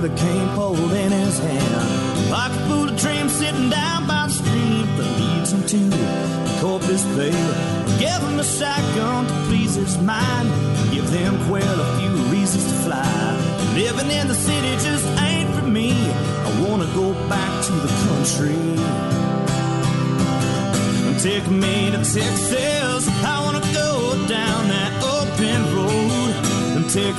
with a cane pole in his hand. Like a fool to trim sitting down by the stream that leads him to the Corpus Bay. Give him a shotgun to please his mind. Give them quail a few reasons to fly. Living in the city just ain't for me. I wanna go back to the country. Take me to Texas, I wanna go down that open road. And take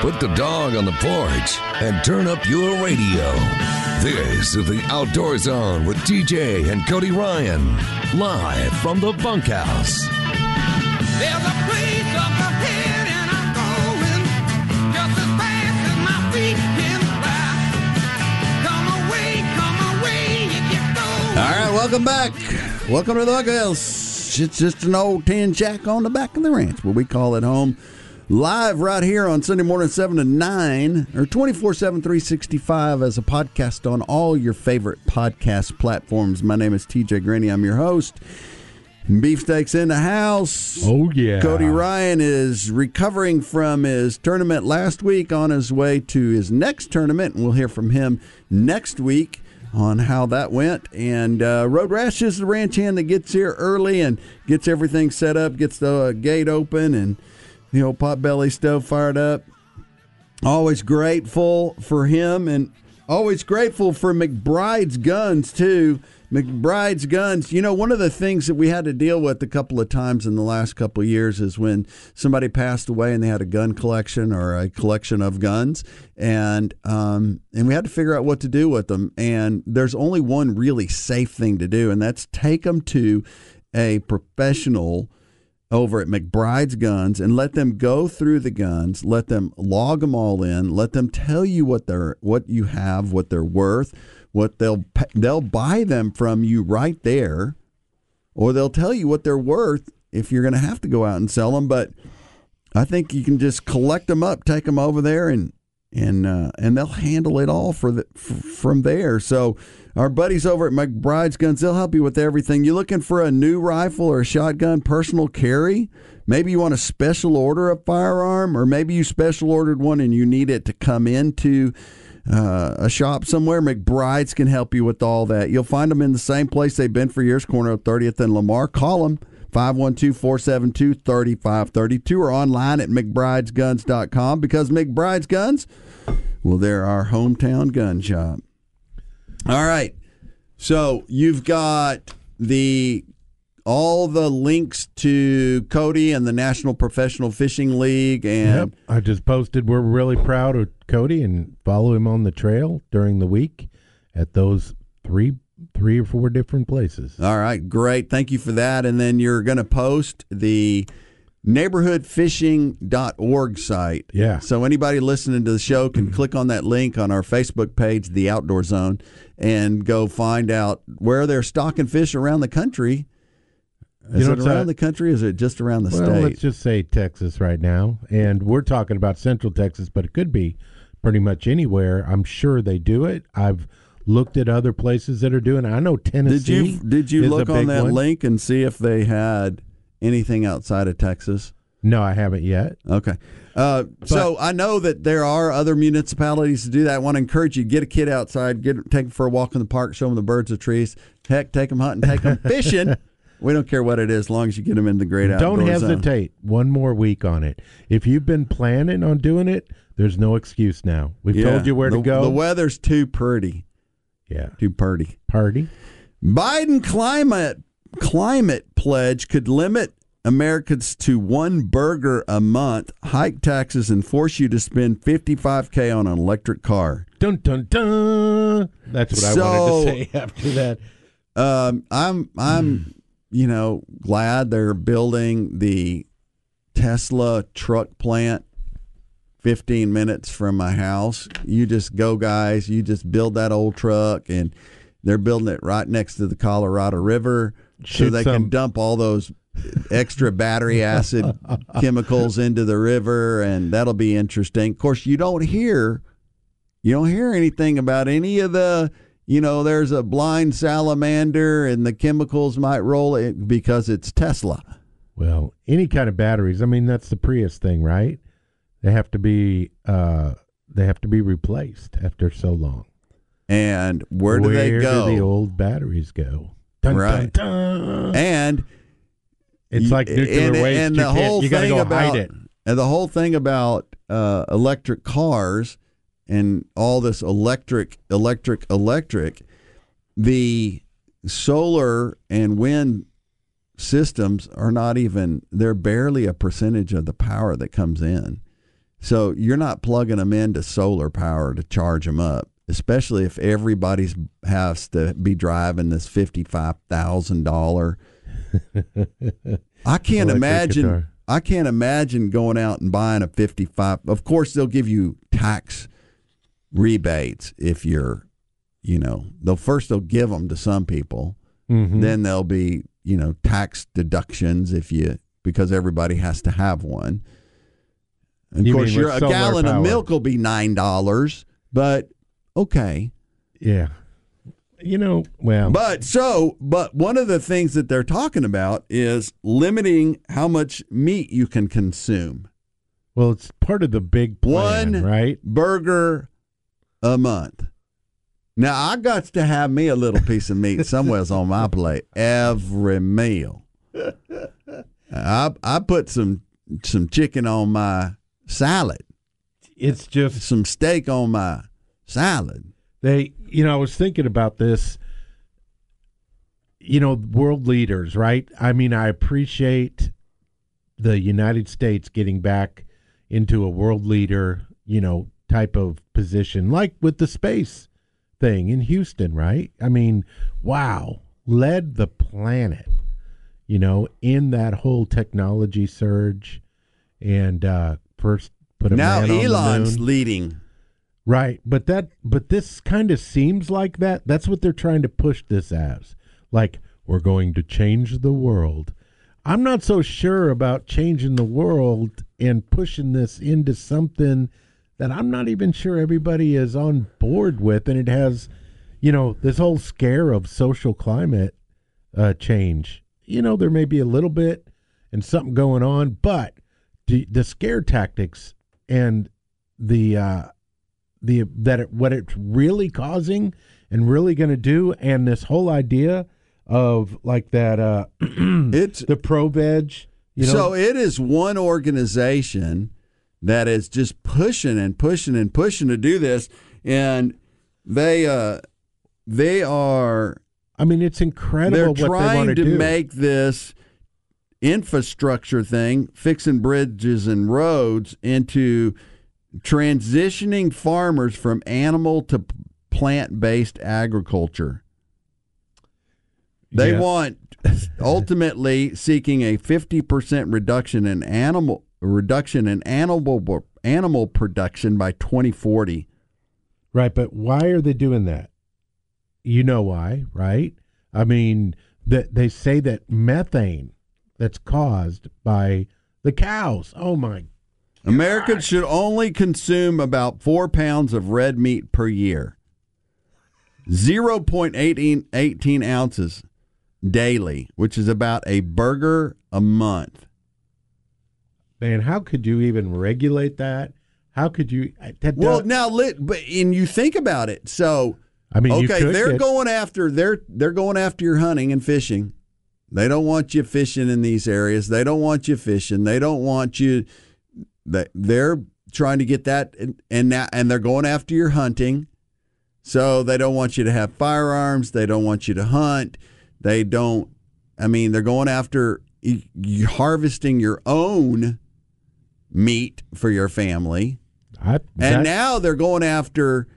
put the dog on the porch, and turn up your radio. This is The Outdoor Zone with TJ and Cody Ryan, live from the bunkhouse. There's a place up ahead and I'm going just as fast as my feet can fly. Come away, you get going. All right, welcome back. Welcome to the bunkhouse. It's just an old tin shack on the back of the ranch, what we call it home. Live right here on Sunday morning, 7 to 9, or 24-7, 365 as a podcast on all your favorite podcast platforms. My name is TJ Grinney. I'm your host. Beefsteak's in the house. Oh, yeah. Cody Ryan is recovering from his tournament last week on his way to his next tournament, and we'll hear from him next week on how that went. And Road Rash is the ranch hand that gets here early and gets everything set up, gets the gate open and the old potbelly stove fired up. Always grateful for him and always grateful for McBride's Guns, too. McBride's Guns, you know, one of the things that we had to deal with a couple of times in the last couple of years is when somebody passed away and they had a gun collection or a collection of guns, and we had to figure out what to do with them. And there's only one really safe thing to do, and that's take them to a professional over at McBride's Guns and let them go through the guns, let them log them all in, let them tell you what you have, what they're worth, what they'll buy them from you right there, or they'll tell you what they're worth if you're going to have to go out and sell them. But I think you can just collect them up, take them over there, and they'll handle it all from there. So our buddies over at McBride's Guns, they'll help you with everything. You're looking for a new rifle or a shotgun, personal carry? Maybe you want to special order a firearm, or maybe you special ordered one and you need it to come into a shop somewhere. McBride's can help you with all that. You'll find them in the same place they've been for years, corner of 30th and Lamar. Call them 512-472-3532 or online at McBride'sGuns.com, because McBride's Guns, well, they're our hometown gun shop. All right, so you've got all the links to Cody and the National Professional Fishing League. And yep, I just posted we're really proud of Cody and follow him on the trail during the week at those three or four different places. All right, great. Thank you for that. And then you're going to post the neighborhoodfishing.org site. Yeah. So anybody listening to the show can click on that link on our Facebook page, The Outdoor Zone, and go find out where they're stocking fish around the country. Is it around the country, or is it just around the state? Well, let's just say Texas right now. And we're talking about central Texas, but it could be pretty much anywhere. I'm sure they do it. I've looked at other places that are doing it. I know Tennessee. Did you look on that link and see if they had anything outside of Texas? No, I haven't yet. Okay. So I know that there are other municipalities to do that. I want to encourage you, get a kid outside, take them for a walk in the park, show them the birds, the trees. Heck, take them hunting, take them fishing. We don't care what it is, as long as you get them in the great outdoor zone. Don't hesitate. One more week on it. If you've been planning on doing it, there's no excuse now. We've told you where to go. The weather's too pretty. Yeah. Too purty. Party. Biden climate pledge could limit Americans to one burger a month, hike taxes, and force you to spend $55,000 on an electric car. Dun, dun, dun. That's what I wanted to say after that. I'm you know, glad they're building the Tesla truck plant 15 minutes from my house. You just go, guys. You just build that old truck, and they're building it right next to the Colorado River. Shoot, so they can dump all those extra battery acid chemicals into the river, and that'll be interesting. Of course, you don't hear anything about any of the, there's a blind salamander and the chemicals might roll it because it's Tesla. Well, any kind of batteries. I mean, that's the Prius thing, right? They have to be replaced after so long. And where do they go? Do the old batteries go? Dun, right. Dun, dun. And it's like nuclear waste. And the whole thing about it. And the whole thing about electric cars and all this electric. The solar and wind systems are they're barely a percentage of the power that comes in. So you're not plugging them into solar power to charge them up, especially if everybody's has to be driving this $55,000. I can't imagine going out and buying a 55. Of course, they'll give you tax rebates if you're, they'll give them to some people. Mm-hmm. Then there'll be, tax deductions because everybody has to have one. And of course, a gallon of milk will be $9, but okay. Yeah. But one of the things that they're talking about is limiting how much meat you can consume. Well, it's part of the big plan, right? One burger a month. Now, I got to have me a little piece of meat somewhere's on my plate every meal. I put some chicken on my salad. It's just some steak on my salad. I was thinking about this, world leaders, right? I mean, I appreciate the United States getting back into a world leader, type of position, like with the space thing in Houston, right? I mean, wow, led the planet, in that whole technology surge and first put a man on the moon. Now Elon's leading. Right, but this kind of seems like that. That's what they're trying to push this as. Like, we're going to change the world. I'm not so sure about changing the world and pushing this into something that I'm not even sure everybody is on board with. And it has, this whole scare of social climate change. There may be a little bit and something going on, but the scare tactics and what it's really causing and really going to do, and this whole idea of like that, it's the pro-veg. So it is one organization that is just pushing and pushing and pushing to do this, and they are. I mean, it's incredible. They're trying to make this infrastructure thing, fixing bridges and roads, into transitioning farmers from animal to plant-based agriculture. They want, ultimately, seeking a 50% reduction in animal production by 2040. Right, but why are they doing that? You know why, right? I mean, they say that methane that's caused by the cows. Oh my God. Americans should only consume about 4 pounds of red meat per year, 0.18 ounces daily, which is about a burger a month. Man, how could you even regulate that? How could you? And you think about it. So, I mean, they're going after your hunting and fishing. They don't want you fishing in these areas. They don't want you fishing. They don't want you. They're trying to get that, and they're going after your hunting, so they don't want you to have firearms. They don't want you to hunt. They don't. I mean, they're going after you harvesting your own meat for your family, and now they're going after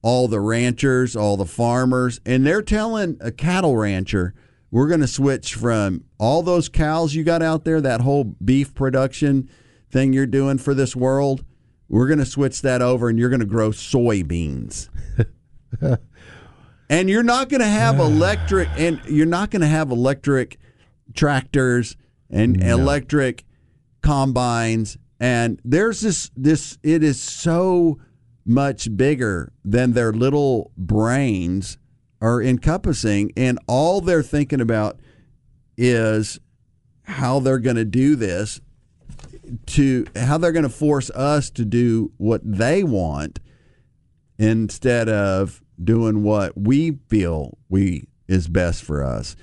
all the ranchers, all the farmers, and they're telling a cattle rancher, "We're going to switch from all those cows you got out there, that whole beef production thing you're doing for this world, We're going to switch that over, and you're going to grow soybeans. And you're not going to have electric, and you're not going to have electric tractors and electric combines. And there's this. It is so much bigger than their little brains are encompassing, and all they're thinking about is how they're going to do this, to how they're going to force us to do what they want instead of doing what we feel is best for us.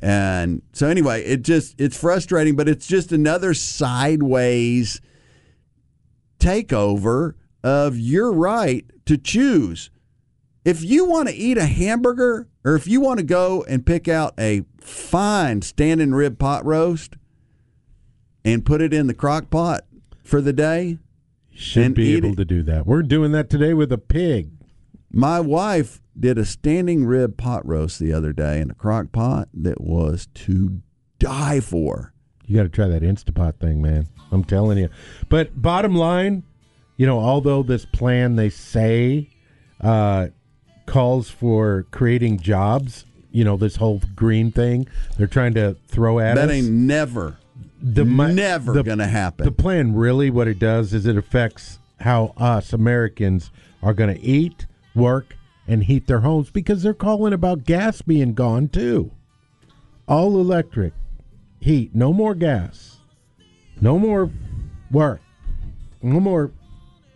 And so anyway, it's frustrating, but it's just another sideways takeover of your right to choose. If you want to eat a hamburger, or if you want to go and pick out a fine standing rib pot roast and put it in the crock pot for the day, you should be able to do that. We're doing that today with a pig. My wife did a standing rib pot roast the other day in a crock pot that was to die for. You got to try that Instapot thing, man. I'm telling you. But bottom line, although this plan, they say, calls for creating jobs, this whole green thing they're trying to throw at us. That ain't never going to happen. The plan, really, what it does is it affects how us Americans are going to eat, work, and heat their homes, because they're calling about gas being gone too. All electric, heat, no more gas, no more work, no more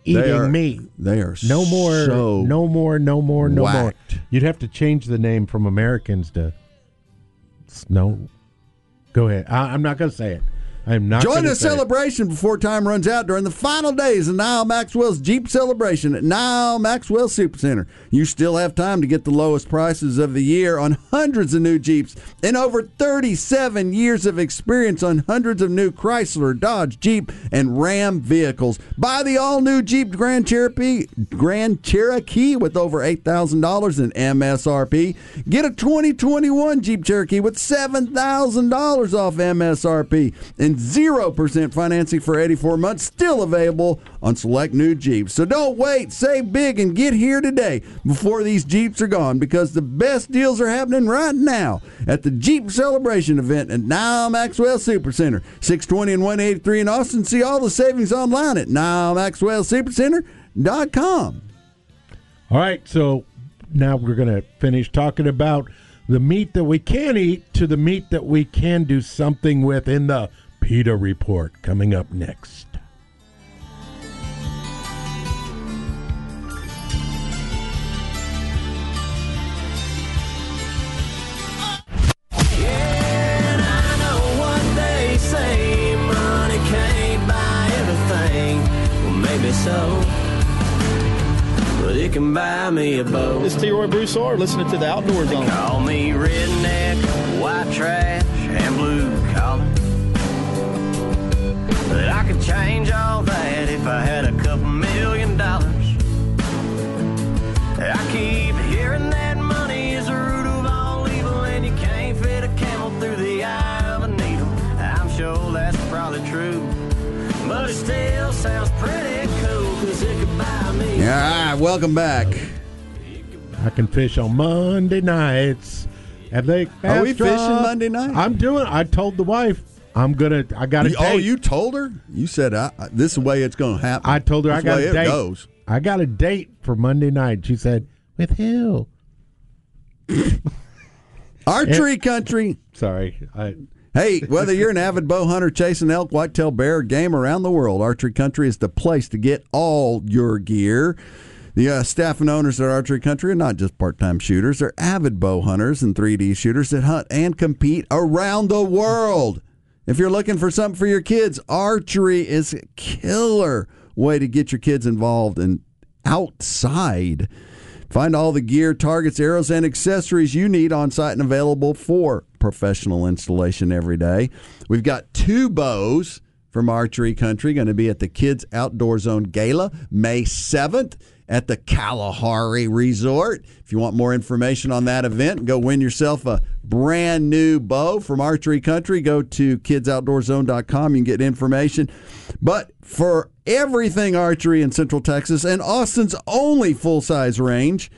eating meat. They are no more, so no more, whacked. You'd have to change the name from Americans to snow. Go ahead. I'm not going to say it. I'm not. Join the celebration before time runs out during the final days of Nyle Maxwell's Jeep Celebration at Nyle Maxwell Supercenter. You still have time to get the lowest prices of the year on hundreds of new Jeeps and over 37 years of experience on hundreds of new Chrysler, Dodge, Jeep, and Ram vehicles. Buy the all-new Jeep Grand Cherokee with over $8,000 in MSRP. Get a 2021 Jeep Cherokee with $7,000 off MSRP and 0% financing for 84 months, still available on select new Jeeps. So don't wait, save big, and get here today before these Jeeps are gone, because the best deals are happening right now at the Jeep Celebration event at Nyle Maxwell Supercenter, 620 and 183 in Austin. See all the savings online at nylemaxwellsupercenter.com. All right, so now we're going to finish talking about the meat that we can eat to the meat that we can do something with in the PETA report, coming up next. Yeah, and I know what they say, money can't buy everything. Well, maybe so. You can buy me a boat. This is T-Roy Broussard listening to The Outdoor Zone. Call me redneck, white trash, and blue collar. But I could change all that if I had a couple $1,000,000. I keep hearing that money is the root of all evil, and you can't fit a camel through the eye of a needle. I'm sure that's probably true, but it still sounds pretty cool, 'cause it could buy me. All right, welcome back. I can fish on Monday nights at Lake Bastrop. Are we fishing Monday night? I told the wife I got a date. Oh, you told her? You said this is the way it's going to happen. I told her I got a date. Goes. I got a date for Monday night. She said, with who? Archery Country. Sorry, Hey, whether you're an avid bow hunter chasing elk, whitetail, bear, game around the world, Archery Country is the place to get all your gear. The staff and owners at Archery Country are not just part-time shooters. They're avid bow hunters and 3D shooters that hunt and compete around the world. If you're looking for something for your kids, archery is a killer way to get your kids involved and outside. Find all the gear, targets, arrows, and accessories you need on site and available for professional installation every day. We've got 2 bows from Archery Country going to be at the Kids Outdoor Zone Gala May 7th at the Kalahari Resort. If you want more information on that event, go win yourself a brand new bow from Archery Country. Go to KidsOutdoorZone.com. You can get information. But for everything archery in Central Texas and Austin's only full-size range,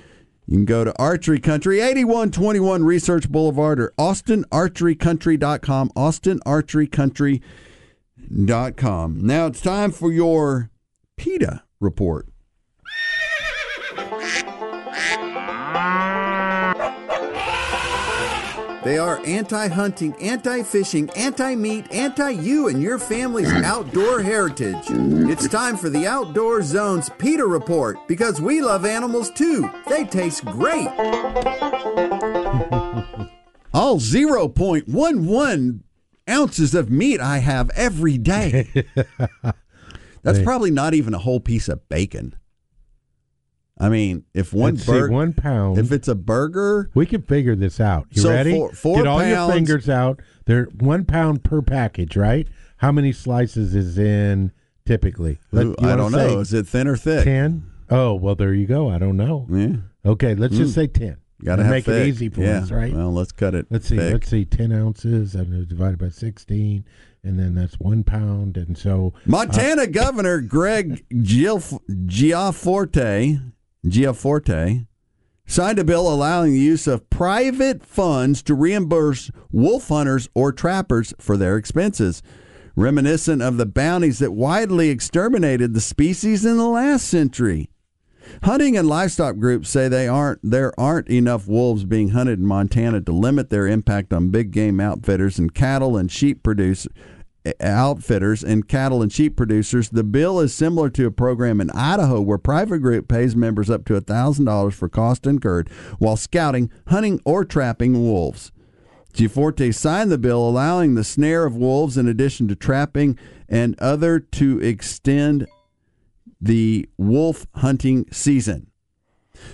you can go to Archery Country, 8121 Research Boulevard, or AustinArcheryCountry.com, AustinArcheryCountry.com. Now it's time for your PETA report. They are anti-hunting, anti-fishing, anti-meat, anti-you and your family's outdoor heritage. It's time for the Outdoor Zone's PETA Report, because we love animals too. They taste great. All 0.11 ounces of meat I have every day. That's probably not even a whole piece of bacon. I mean, if one burger, 1 pound, if it's a burger, we can figure this out. You so ready? Four Get all pounds, your fingers out. They're 1 pound per package, right? How many slices is in typically? I don't know. Is it thin or thick? 10. Oh, well, there you go. I don't know. Yeah. Okay, let's just say 10. Got to make thick. It easy for us, right? Well, let's cut it. Let's see. Thick. Let's see. 10 ounces divided by 16. And then that's 1 pound, and so Montana Governor Greg Gianforte signed a bill allowing the use of private funds to reimburse wolf hunters or trappers for their expenses, reminiscent of the bounties that widely exterminated the species in the last century. Hunting and livestock groups say there aren't enough wolves being hunted in Montana to limit their impact on big game outfitters and cattle and sheep producers. The bill is similar to a program in Idaho where private group pays members up to $1,000 for cost incurred while scouting, hunting, or trapping wolves. Gianforte signed the bill allowing the snare of wolves in addition to trapping and other to extend the wolf hunting season.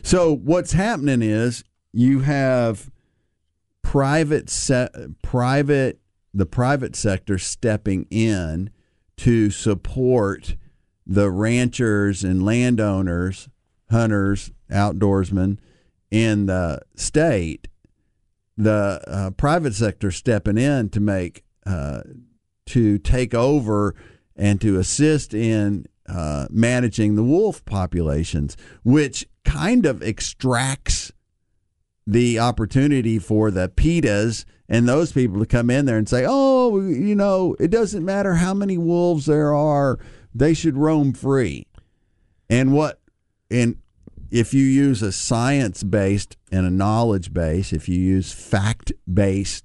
So what's happening is you have private sector stepping in to support the ranchers and landowners, hunters, outdoorsmen in the state. The private sector stepping in to take over and to assist in managing the wolf populations, which kind of extracts the opportunity for the PETAs and those people to come in there and say, oh, you know, it doesn't matter how many wolves there are, they should roam free. And if you use a science-based and a knowledge-based, if you use fact-based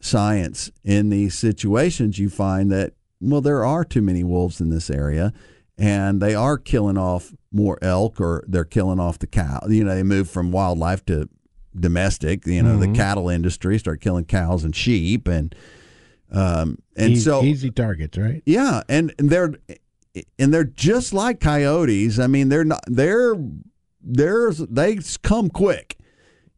science in these situations, you find that, well, there are too many wolves in this area, and they are killing off more elk, or they're killing off the cow. You know, they move from wildlife to domestic. You know, the cattle industry start killing cows and sheep, and so easy targets, right? Yeah, and they're just like coyotes. I mean, they come quick.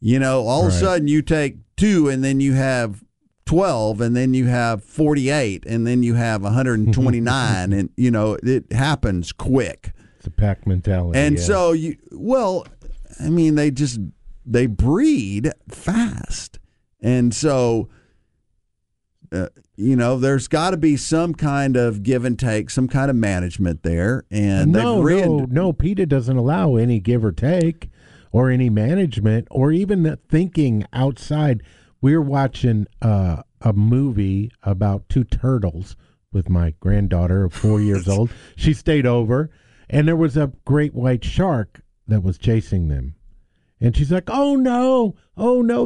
You know, all of a sudden you take 2, and then you have 12, and then you have 48, and then you have 129, and you know it happens quick. It's a pack mentality, and so they breed fast, and so you know there's got to be some kind of give and take, some kind of management there, and no, PETA doesn't allow any give or take, or any management, or even thinking outside. We're watching a movie about 2 turtles with my granddaughter of 4 years old. She stayed over, and there was a great white shark that was chasing them. And she's like, oh, no,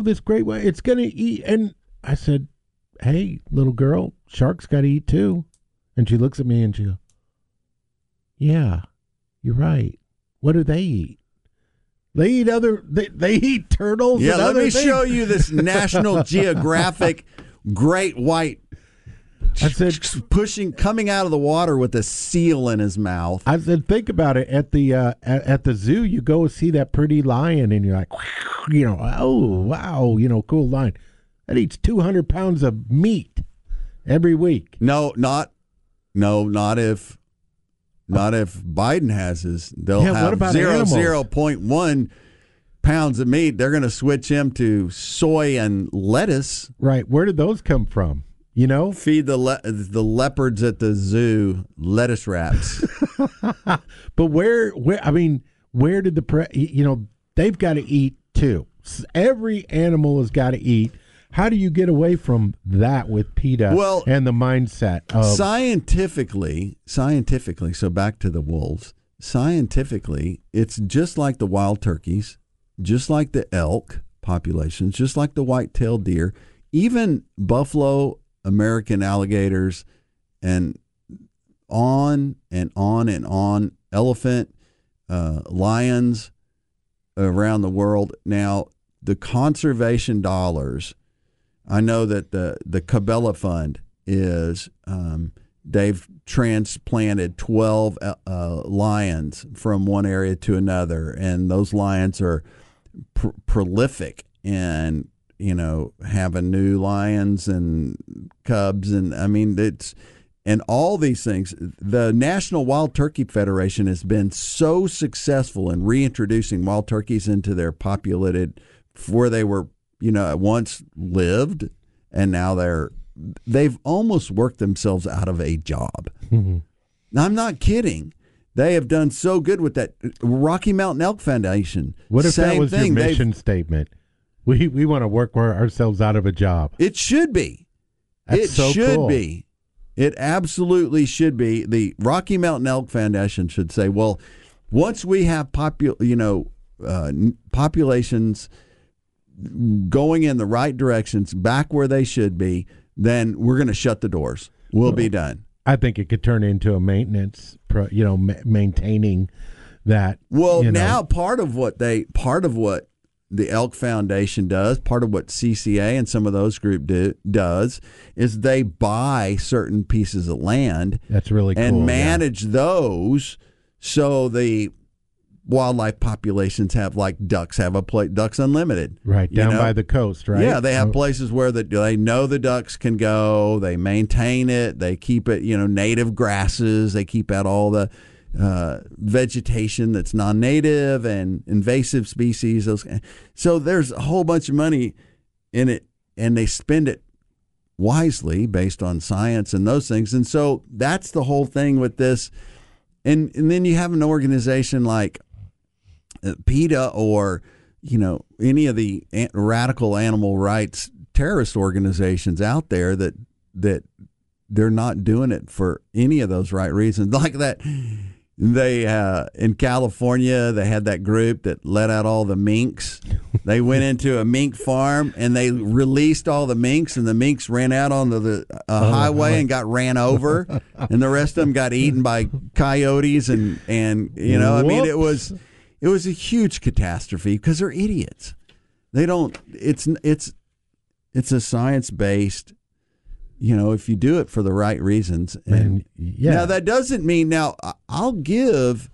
this great white, it's going to eat. And I said, hey, little girl, sharks got to eat too. And she looks at me and she goes, yeah, you're right. What do they eat? They eat They eat turtles. Yeah, and let me show you this National Geographic great white. I said, coming out of the water with a seal in his mouth. I said, think about it. At the at the zoo, you go see that pretty lion, and you're like, you know, oh wow, you know, cool lion. That eats 200 pounds of meat every week. No, not if Not if Biden has his. They'll have 0.1 pounds of meat. They're going to switch him to soy and lettuce. Right. Where did those come from? You know? Feed the leopards at the zoo lettuce wraps. But where did the they've got to eat too. Every animal has got to eat. How do you get away from that with PETA and the mindset? Scientifically, so back to the wolves, scientifically, it's just like the wild turkeys, just like the elk populations, just like the white-tailed deer, even buffalo, American alligators, and on and on and on, elephant, lions around the world. Now, the conservation dollars... I know that the Cabela Fund is, they've transplanted 12 lions from one area to another, and those lions are prolific and, having new lions and cubs. And and all these things. The National Wild Turkey Federation has been so successful in reintroducing wild turkeys into their populated, where they were once lived, and now they've almost worked themselves out of a job. Mm-hmm. Now, I'm not kidding. They have done so good with that. Rocky Mountain Elk Foundation. What if that was your mission statement? We want to work ourselves out of a job. It should be. It should be. It absolutely should be. The Rocky Mountain Elk Foundation should say, well, once we have populations going in the right directions, back where they should be, then we're going to shut the doors. We'll be done. I think it could turn into a maintenance, maintaining that. Well, now part of what the Elk Foundation does, part of what CCA and some of those group does is they buy certain pieces of land. That's really cool. And manage those so the wildlife populations have, like ducks have a place, Ducks Unlimited. Right, down by the coast, right? Yeah, they have places where they know the ducks can go, they maintain it, they keep it, native grasses, they keep out all the vegetation that's non-native and invasive species. So there's a whole bunch of money in it, and they spend it wisely based on science and those things. And so that's the whole thing with this. And then you have an organization like PETA or, any of the radical animal rights terrorist organizations out there that they're not doing it for any of those right reasons. Like that, they in California, they had that group that let out all the minks. They went into a mink farm and they released all the minks, and the minks ran out onto the highway and got ran over, and the rest of them got eaten by coyotes and whoops. It was a huge catastrophe because they're idiots. They don't. It's a science-based. If you do it for the right reasons, now that doesn't mean. Now I'll give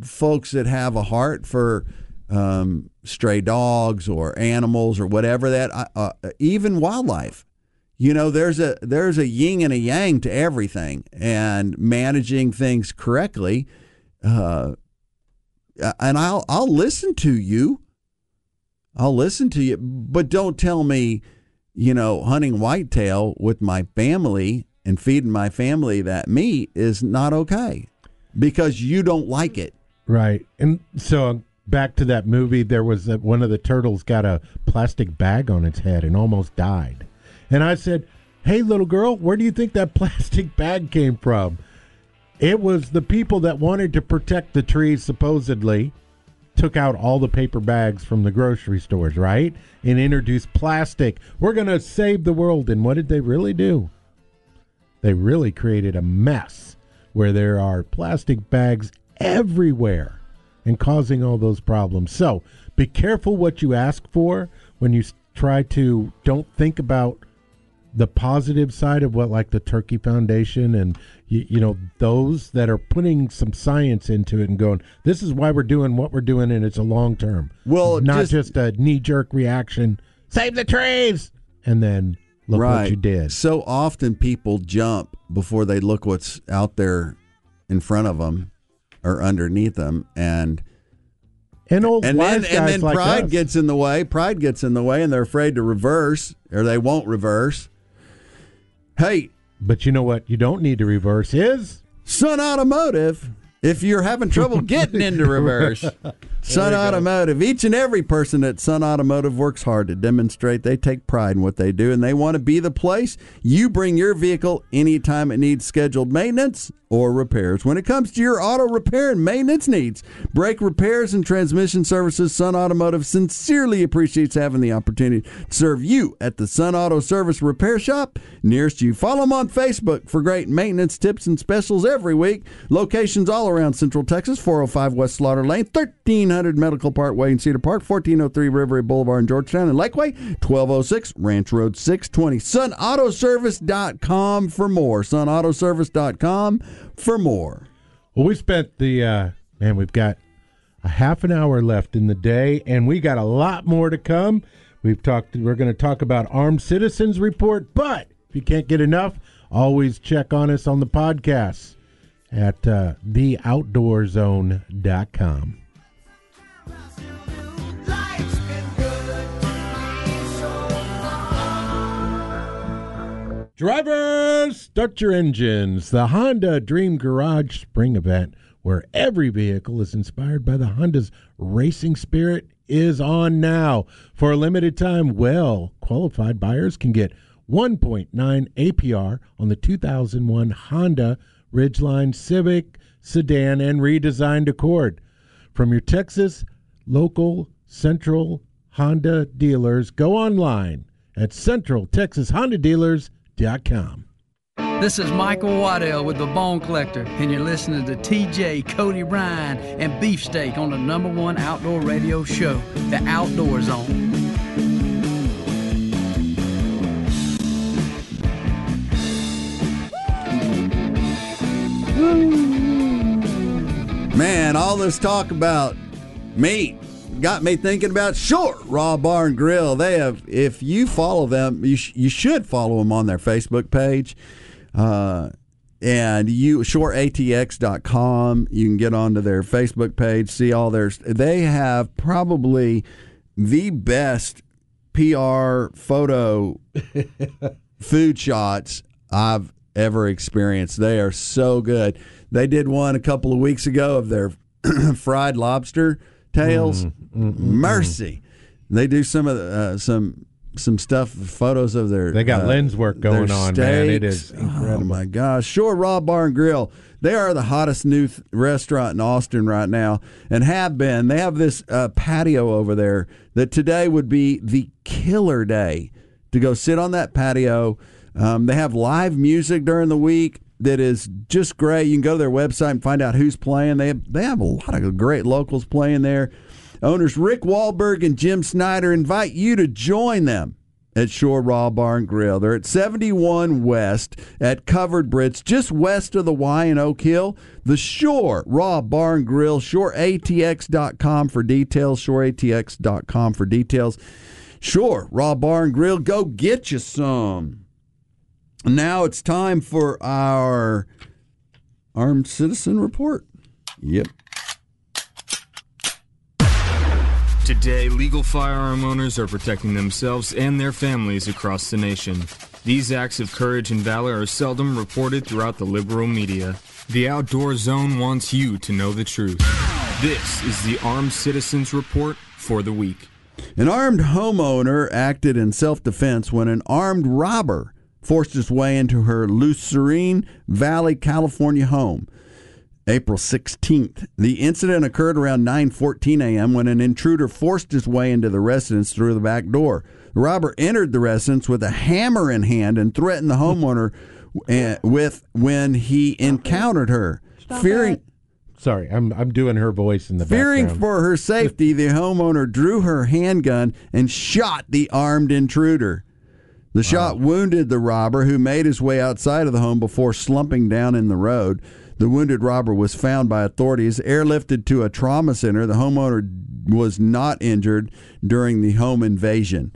folks that have a heart for stray dogs or animals or whatever that even wildlife. There's a yin and a yang to everything, and managing things correctly. And I'll listen to you. But don't tell me. Hunting whitetail with my family and feeding my family that meat is not okay because you don't like it. Right. And so back to that movie, there was one of the turtles got a plastic bag on its head and almost died. And I said, hey, little girl, where do you think that plastic bag came from? It was the people that wanted to protect the trees, supposedly, took out all the paper bags from the grocery stores, right? And introduced plastic. We're going to save the world. And what did they really do? They really created a mess where there are plastic bags everywhere and causing all those problems. So be careful what you ask for when you try to don't think about the positive side of what, like the Turkey Foundation and, those that are putting some science into it and going, this is why we're doing what we're doing, and it's a long term. Well, not just a knee-jerk reaction, save the trees, and then look what you did. So often people jump before they look what's out there in front of them or underneath them, and then like pride us. Gets in the way. Pride gets in the way, and they're afraid to reverse, or they won't reverse. Hey, but you know what? You don't need to reverse. Is Sun Automotive. If you're having trouble getting into reverse, Sun Automotive, each and every person at Sun Automotive works hard to demonstrate they take pride in what they do, and they want to be the place you bring your vehicle anytime it needs scheduled maintenance or repairs. When it comes to your auto repair and maintenance needs, brake repairs and transmission services, Sun Automotive sincerely appreciates having the opportunity to serve you at the Sun Auto Service Repair Shop nearest you. Follow them on Facebook for great maintenance tips and specials every week. Locations all around Central Texas, 405 West Slaughter Lane, 1300 Medical Parkway in Cedar Park, 1403 Rivery Boulevard in Georgetown and Lakeway, 1206 Ranch Road 620. SunAutoservice.com for more. SunAutoservice.com for more. Well, we spent we've got a half an hour left in the day, and we got a lot more to come. We're going to talk about Armed Citizens Report, but if you can't get enough, always check on us on the podcast at TheOutdoorZone.com. Drivers, start your engines. The Honda Dream Garage Spring Event, where every vehicle is inspired by the Honda's racing spirit, is on now. For a limited time, well-qualified buyers can get 1.9 APR on the 2001 Honda Ridgeline Civic, Sedan, and redesigned Accord. From your Texas local Central Honda dealers, go online at centraltexashondadealers.com. This is Michael Waddell with The Bone Collector, and you're listening to TJ, Cody Ryan, and Beefsteak on the #1 outdoor radio show, The Outdoor Zone. Man, all this talk about meat got me thinking about Shore Raw Bar and Grill. They have, if you follow them, you should follow them on their Facebook page. ShoreATX.com. You can get onto their Facebook page, see all their. They have probably the best PR photo food shots I've ever experienced. They are so good. They did one a couple of weeks ago of their fried lobster tails. Mercy. They do some of the, some stuff, photos of their. They got lens work going on, man. It is incredible. Oh my gosh. Shore Raw Bar and Grill. They are the hottest new restaurant in Austin right now, and have been. They have this patio over there that today would be the killer day to go sit on that patio. They have live music during the week that is just great. You can go to their website and find out who's playing. They have a lot of great locals playing there. Owners Rick Wahlberg and Jim Snyder invite you to join them at Shore Raw Bar and Grill. They're at 71 West at Covered Bridge, just west of the Y in Oak Hill. The Shore Raw Bar and Grill, ShoreATX.com for details, ShoreATX.com for details. Shore Raw Bar and Grill, go get you some. Now it's time for our Armed Citizen Report. Yep. Today, legal firearm owners are protecting themselves and their families across the nation. These acts of courage and valor are seldom reported throughout the liberal media. The Outdoor Zone wants you to know the truth. This is the Armed Citizens Report for the week. An armed homeowner acted in self-defense when an armed robber forced his way into her Lucerne Valley, California home April 16th. The incident occurred around 9:14 a.m. when an intruder forced his way into the residence through the back door. The robber entered the residence with a hammer in hand and threatened the homeowner when he encountered her. Sorry, I'm doing her voice in the background. Fearing for her safety, the homeowner drew her handgun and shot the armed intruder. The shot wounded the robber, who made his way outside of the home before slumping down in the road. The wounded robber was found by authorities, airlifted to a trauma center. The homeowner was not injured during the home invasion.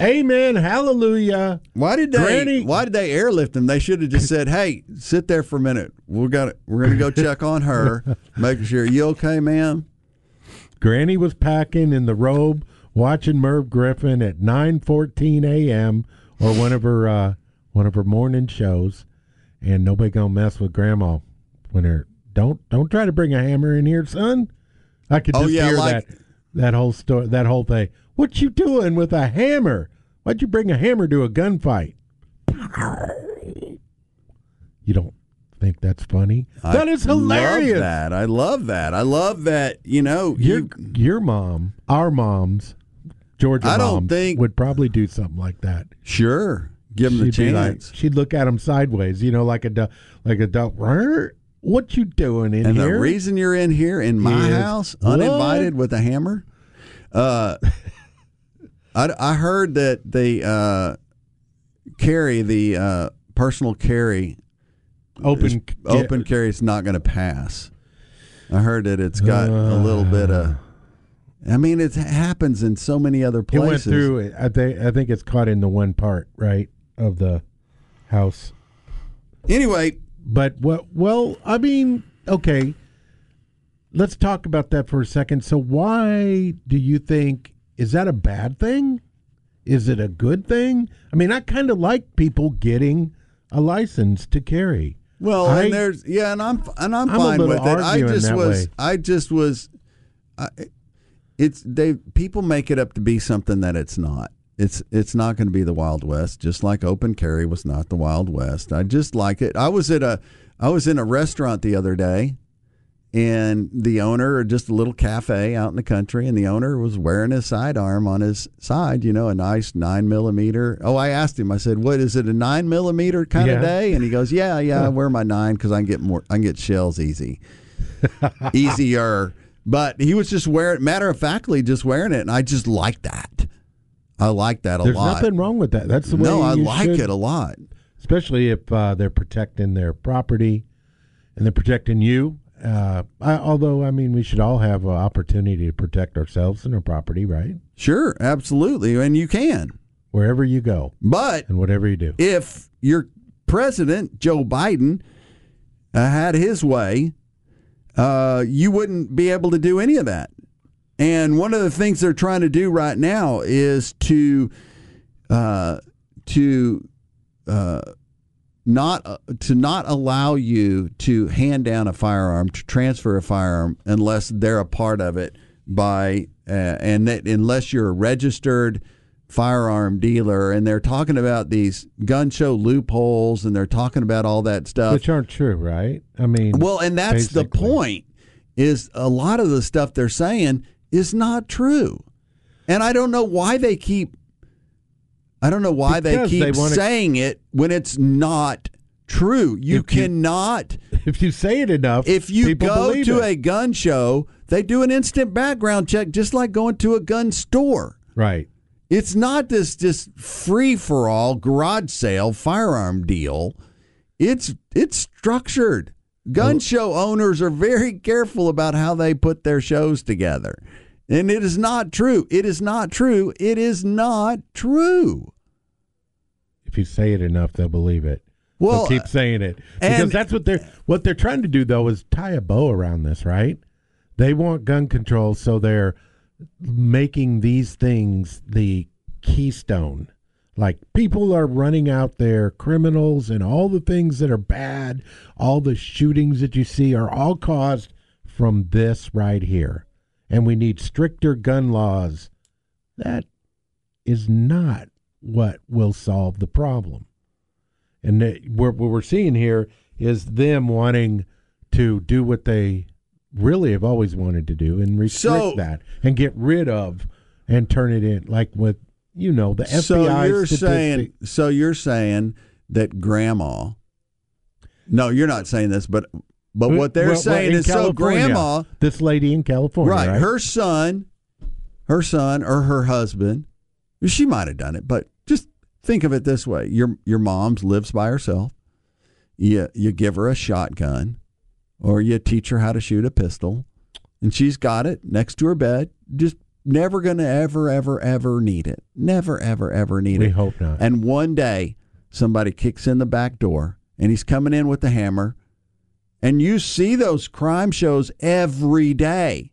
Amen. Hallelujah. Why did they airlift him? They should have just said, "Hey, sit there for a minute. We're gonna go check on her, making sure you okay, ma'am." Granny was packing in the robe, watching Merv Griffin at 9:14 a.m. or one of her morning shows, and nobody gonna mess with Grandma when her. Don't try to bring a hammer in here, son. I could just hear that whole story, that whole thing. What you doing with a hammer? Why'd you bring a hammer to a gunfight? You don't think that's funny? That is hilarious. I love that. You know, your mom, our moms, Georgia mom would probably do something like that. Sure, give them the chance. She'd look at them sideways, you know, like a duck. What you doing in here? And the reason you're in here in my house, uninvited, with a hammer. I heard that the personal carry, open carry is not going to pass. I heard that it's got a little bit of. I mean, it happens in so many other places. It went through. I think it's caught in the one part right of the house. Anyway. But what? Well, I mean, okay. Let's talk about that for a second. So, why do you think is that a bad thing? Is it a good thing? I mean, I kind of like people getting a license to carry. Well, and I'm fine with it. People make it up to be something that it's not. It's not going to be the Wild West, just like open carry was not the Wild West. I just like it. I was in a restaurant the other day, and the owner, just a little cafe out in the country, and the owner was wearing his sidearm on his side, you know, a nice 9mm. Oh, I asked him. I said, "What is it, a 9mm kind of day?" And he goes, "Yeah, I wear my 9 because I can get shells easier." But he was just matter of factly wearing it, and I just like that. I like that a lot. There's nothing wrong with that. That's the way. No, I like it a lot, especially if they're protecting their property and they're protecting you. Although, I mean, we should all have an opportunity to protect ourselves and our property, right? Sure, absolutely, and you can wherever you go, but and whatever you do. If your president Joe Biden had his way, you wouldn't be able to do any of that. And one of the things they're trying to do right now is to not allow you to hand down a firearm, to transfer a firearm, unless they're a part of it unless you're a registered firearm dealer. And they're talking about these gun show loopholes, and they're talking about all that stuff, which aren't true, right? I mean, well, and that's basically the point. Is a lot of the stuff they're saying is not true, and I don't know why they keep. I don't know why they wanna, saying it when it's not true. You cannot. If you say it enough, if you go to a gun show, they do an instant background check, just like going to a gun store. Right. It's not this just free for all garage sale firearm deal. It's structured. Gun show owners are very careful about how they put their shows together. And it is not true. It is not true. It is not true. If you say it enough, they'll believe it. Well, they'll keep saying it. Because that's what they're trying to do, though, is tie a bow around this, right? They want gun control, so they're making these things the keystone. Like, people are running out there, criminals, and all the things that are bad, all the shootings that you see are all caused from this right here. And we need stricter gun laws. That is not what will solve the problem. And what we're seeing here is them wanting to do what they really have always wanted to do and restrict that and get rid of and turn it in, like with, you know, the FBI. So you're saying that Grandma. No, you're not saying this, but what they're saying is California, so Grandma, this lady in California, right? Her son, or her husband. She might have done it, but just think of it this way: your mom lives by herself. You give her a shotgun, or you teach her how to shoot a pistol, and she's got it next to her bed. Just never going to ever need it. Never, ever need it. We hope not. And one day somebody kicks in the back door and he's coming in with the hammer. And you see those crime shows every day.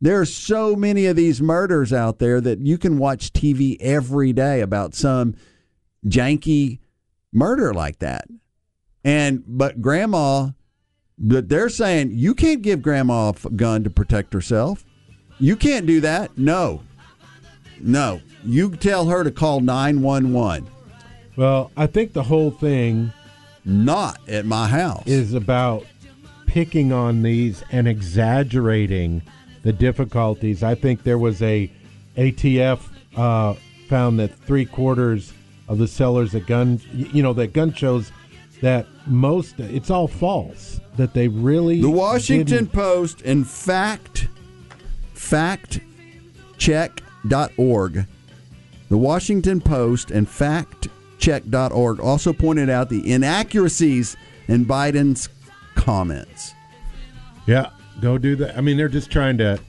There are so many of these murders out there that you can watch TV every day about some janky murder like that. And but grandma, but they're saying you can't give grandma a gun to protect herself. You can't do that. No. You tell her to call 911. Well, I think the whole thing, not at my house, is about picking on these and exaggerating the difficulties. I think there was a ATF found that 3/4 of the sellers at gun shows, that most, it's all false, that they really The Washington didn't. Post and factcheck.org. The Washington Post and factcheck.org also pointed out the inaccuracies in Biden's comments. Yeah. Go do that. I mean, they're just trying to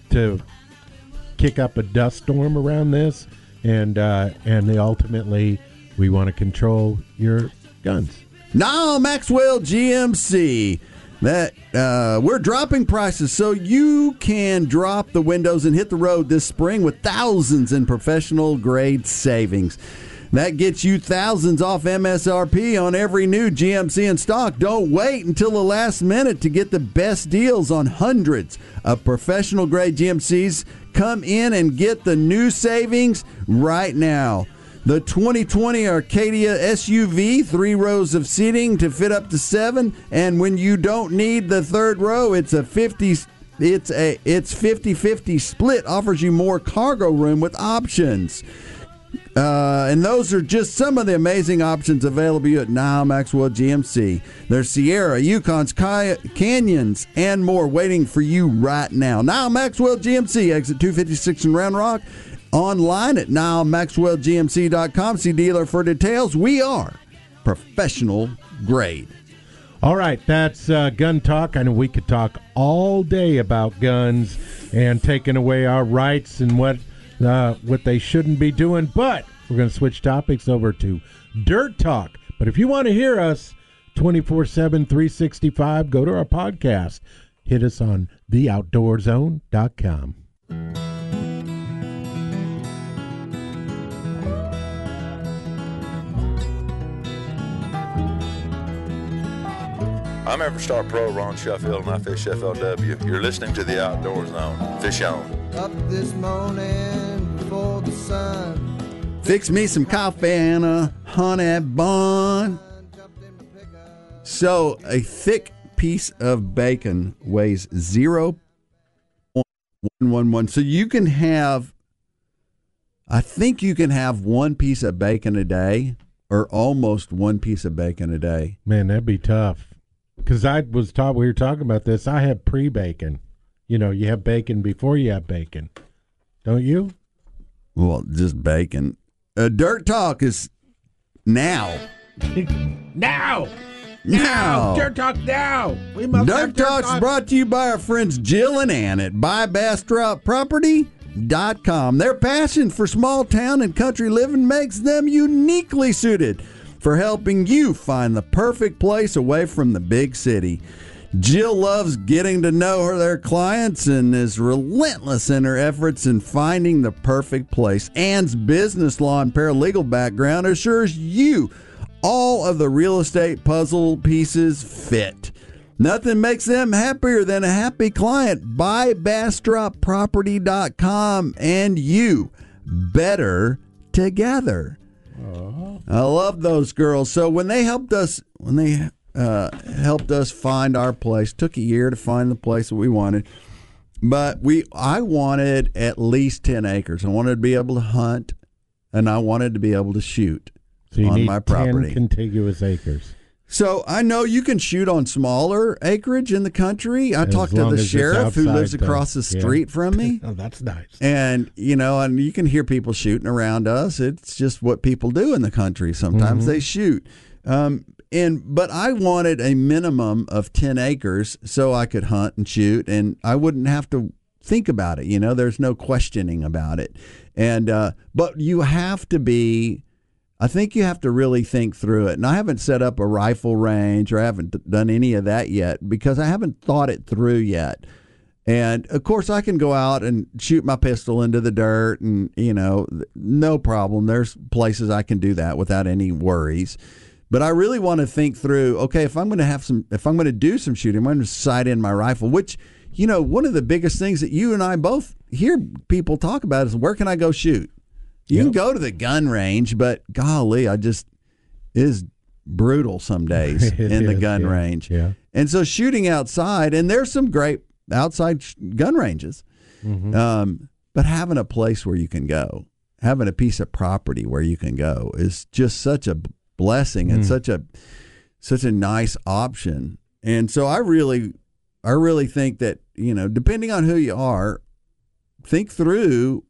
kick up a dust storm around this, and they ultimately, we want to control your guns. Nyle Maxwell GMC, that we're dropping prices so you can drop the windows and hit the road this spring with thousands in professional grade savings. That gets you thousands off MSRP on every new GMC in stock. Don't wait until the last minute to get the best deals on hundreds of professional-grade GMCs. Come in and get the new savings right now. The 2020 Arcadia SUV, 3 rows of seating to fit up to 7, and when you don't need the 3rd row, it's 50-50 split, offers you more cargo room with options. And those are just some of the amazing options available at Nyle Maxwell GMC. There's Sierra, Yukons, Canyons, and more waiting for you right now. Nyle Maxwell GMC, exit 256 in Round Rock, online at nylemaxwellgmc.com. See dealer for details. We are professional grade. All right, that's gun talk. I know we could talk all day about guns and taking away our rights and what they shouldn't be doing, but we're going to switch topics over to Dirt Talk. But if you want to hear us 24/7, 365, go to our podcast. Hit us on TheOutdoorZone.com. I'm Everstar Pro Ron Sheffield, and I fish FLW. You're listening to The Outdoor Zone. Fish on. Up this morning before the sun. Fix me some coffee and a honey bun. So, a thick piece of bacon weighs 0.111. So, you can have one piece of bacon a day, or almost one piece of bacon a day. Man, that'd be tough. Because we were talking about this. I have pre-bacon. You know, you have bacon before you have bacon. Don't you? Well, just bacon. Dirt Talk is now. Now! Dirt Talk now! We must have Dirt Talk's brought to you by our friends Jill and Ann at buybassdroutproperty.com. Their passion for small town and country living makes them uniquely suited for helping you find the perfect place away from the big city. Jill loves getting to know their clients and is relentless in her efforts in finding the perfect place. Ann's business law and paralegal background assures you all of the real estate puzzle pieces fit. Nothing makes them happier than a happy client. Buy BassDropProperty.com and you better together. Aww. I love those girls. So when they helped us find our place, took a year to find the place that we wanted, but I wanted at least 10 acres. I wanted to be able to hunt, and I wanted to be able to shoot on my property. 10 contiguous acres. So I know you can shoot on smaller acreage in the country. I talked to the sheriff who lives across the street from me. Oh, that's nice. And, you know, and you can hear people shooting around us. It's just what people do in the country. Sometimes they shoot. But I wanted a minimum of 10 acres so I could hunt and shoot, and I wouldn't have to think about it. You know, there's no questioning about it. And but you have to be, I think you have to really think through it. And I haven't set up a rifle range, or I haven't done any of that yet, because I haven't thought it through yet. And of course I can go out and shoot my pistol into the dirt, and, you know, no problem. There's places I can do that without any worries. But I really want to think through, okay, if I'm going to do some shooting, I'm going to sight in my rifle, which, you know, one of the biggest things that you and I both hear people talk about is, where can I go shoot? You can go to the gun range, but golly, it is brutal some days in the gun range. Yeah. And so shooting outside, and there's some great outside gun ranges, but having a place where you can go, having a piece of property where you can go is just such a blessing and such a nice option. And so I really think that, you know, depending on who you are, think through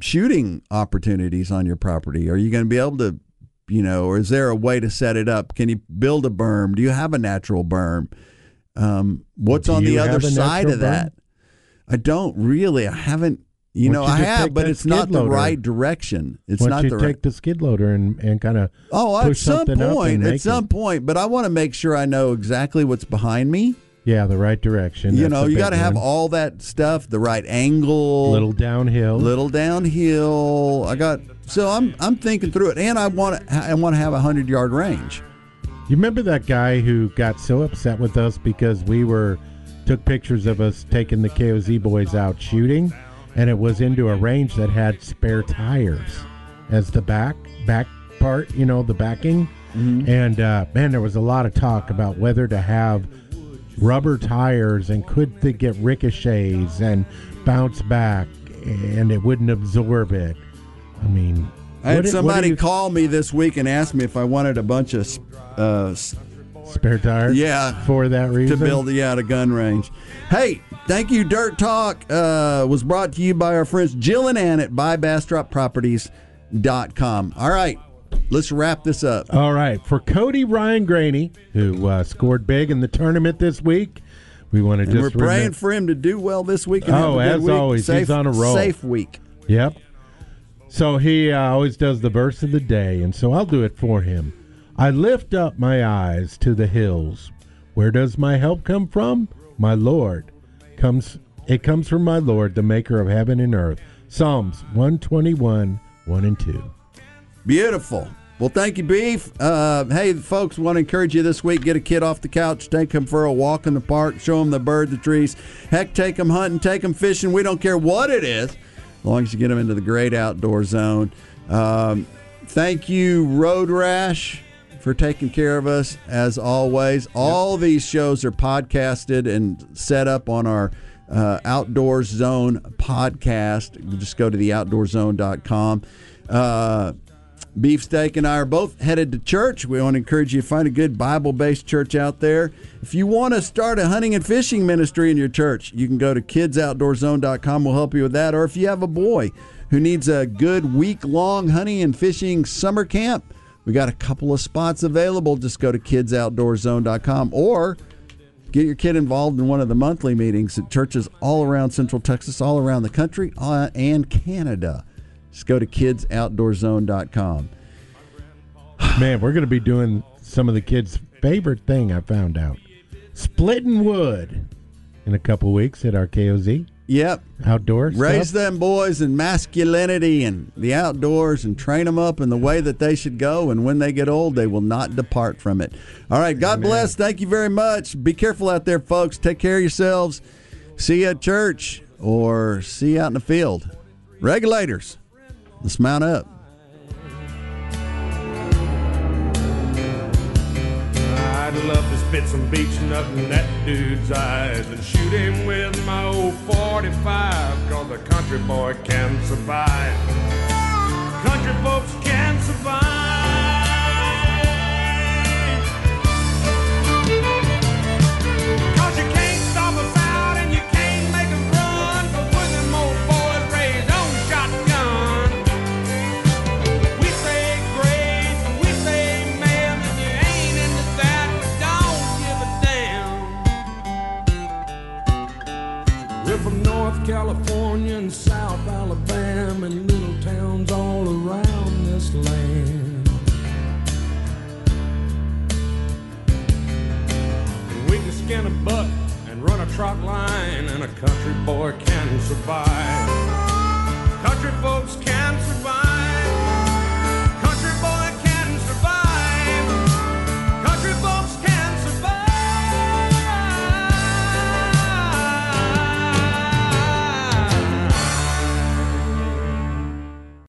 shooting opportunities on your property. Are you going to be able to, you know, or is there a way to set it up? Can you build a berm? Do you have a natural berm? What's on the other side of that? I don't really. I haven't. You know, I have, but it's not the right direction. It's not the right. Why don't you take the skid loader and kind of push something up and make it. At some point, but I want to make sure I know exactly what's behind me. Yeah, the right direction. You know, you got to have all that stuff, the right angle. Little downhill. I'm thinking through it, and I want to have a 100-yard range. You remember that guy who got so upset with us because we took pictures of us taking the KOZ boys out shooting? And it was into a range that had spare tires as the back part, you know, the backing. Mm-hmm. And, man, there was a lot of talk about whether to have rubber tires and could they get ricochets and bounce back and it wouldn't absorb it. I mean, I had somebody call me this week and ask me if I wanted a bunch of spare tires. Yeah, for that reason, to build a gun range. Hey, thank you. Dirt Talk was brought to you by our friends Jill and Ann at buybassdropproperties.com. All right, let's wrap this up. All right, for Cody Ryan Graney, who scored big in the tournament this week, we want to just we're praying for him to do well this week. And always, he's on a roll. Safe week. Yep. So he always does the verse of the day, and so I'll do it for him. I lift up my eyes to the hills. Where does my help come from? My Lord. It comes from my Lord, the maker of heaven and earth. Psalms 121, 1 and 2. Beautiful. Well, thank you, Beef. Hey, folks, want to encourage you this week. Get a kid off the couch. Take them for a walk in the park. Show them the bird, the trees. Heck, take them hunting. Take them fishing. We don't care what it is, as long as you get them into the great outdoor zone. Thank you, Road Rash, for taking care of us as always. All these shows are podcasted and set up on our Outdoor Zone podcast. Just go to TheOutdoorZone.com. Beefsteak and I are both headed to church. We want to encourage you to find a good Bible-based church out there. If you want to start a hunting and fishing ministry in your church, you can go to KidsOutdoorZone.com. We'll help you with that. Or if you have a boy who needs a good week-long hunting and fishing summer camp, we got a couple of spots available. Just go to KidsOutdoorZone.com or get your kid involved in one of the monthly meetings at churches all around Central Texas, all around the country, and Canada. Just go to KidsOutdoorZone.com. Man, we're going to be doing some of the kids' favorite thing, I found out. Splitting wood in a couple weeks at our KOZ. Yep. Outdoors. Raise them boys in masculinity and the outdoors and train them up in the way that they should go. And when they get old, they will not depart from it. All right. God bless. Thank you very much. Be careful out there, folks. Take care of yourselves. See you at church or see you out in the field. Regulators, let's mount up. I'd love to spit some beach nut in that dude's eyes and shoot him with my old 45, cause a country boy can survive. Country folks can survive. Cause you can't stop us out and you can't make us run, but with them old boys raised on shotgun. We say grace, we say ma'am, and you ain't into that, we don't give a damn. We're from North Carolina. country boy can survive.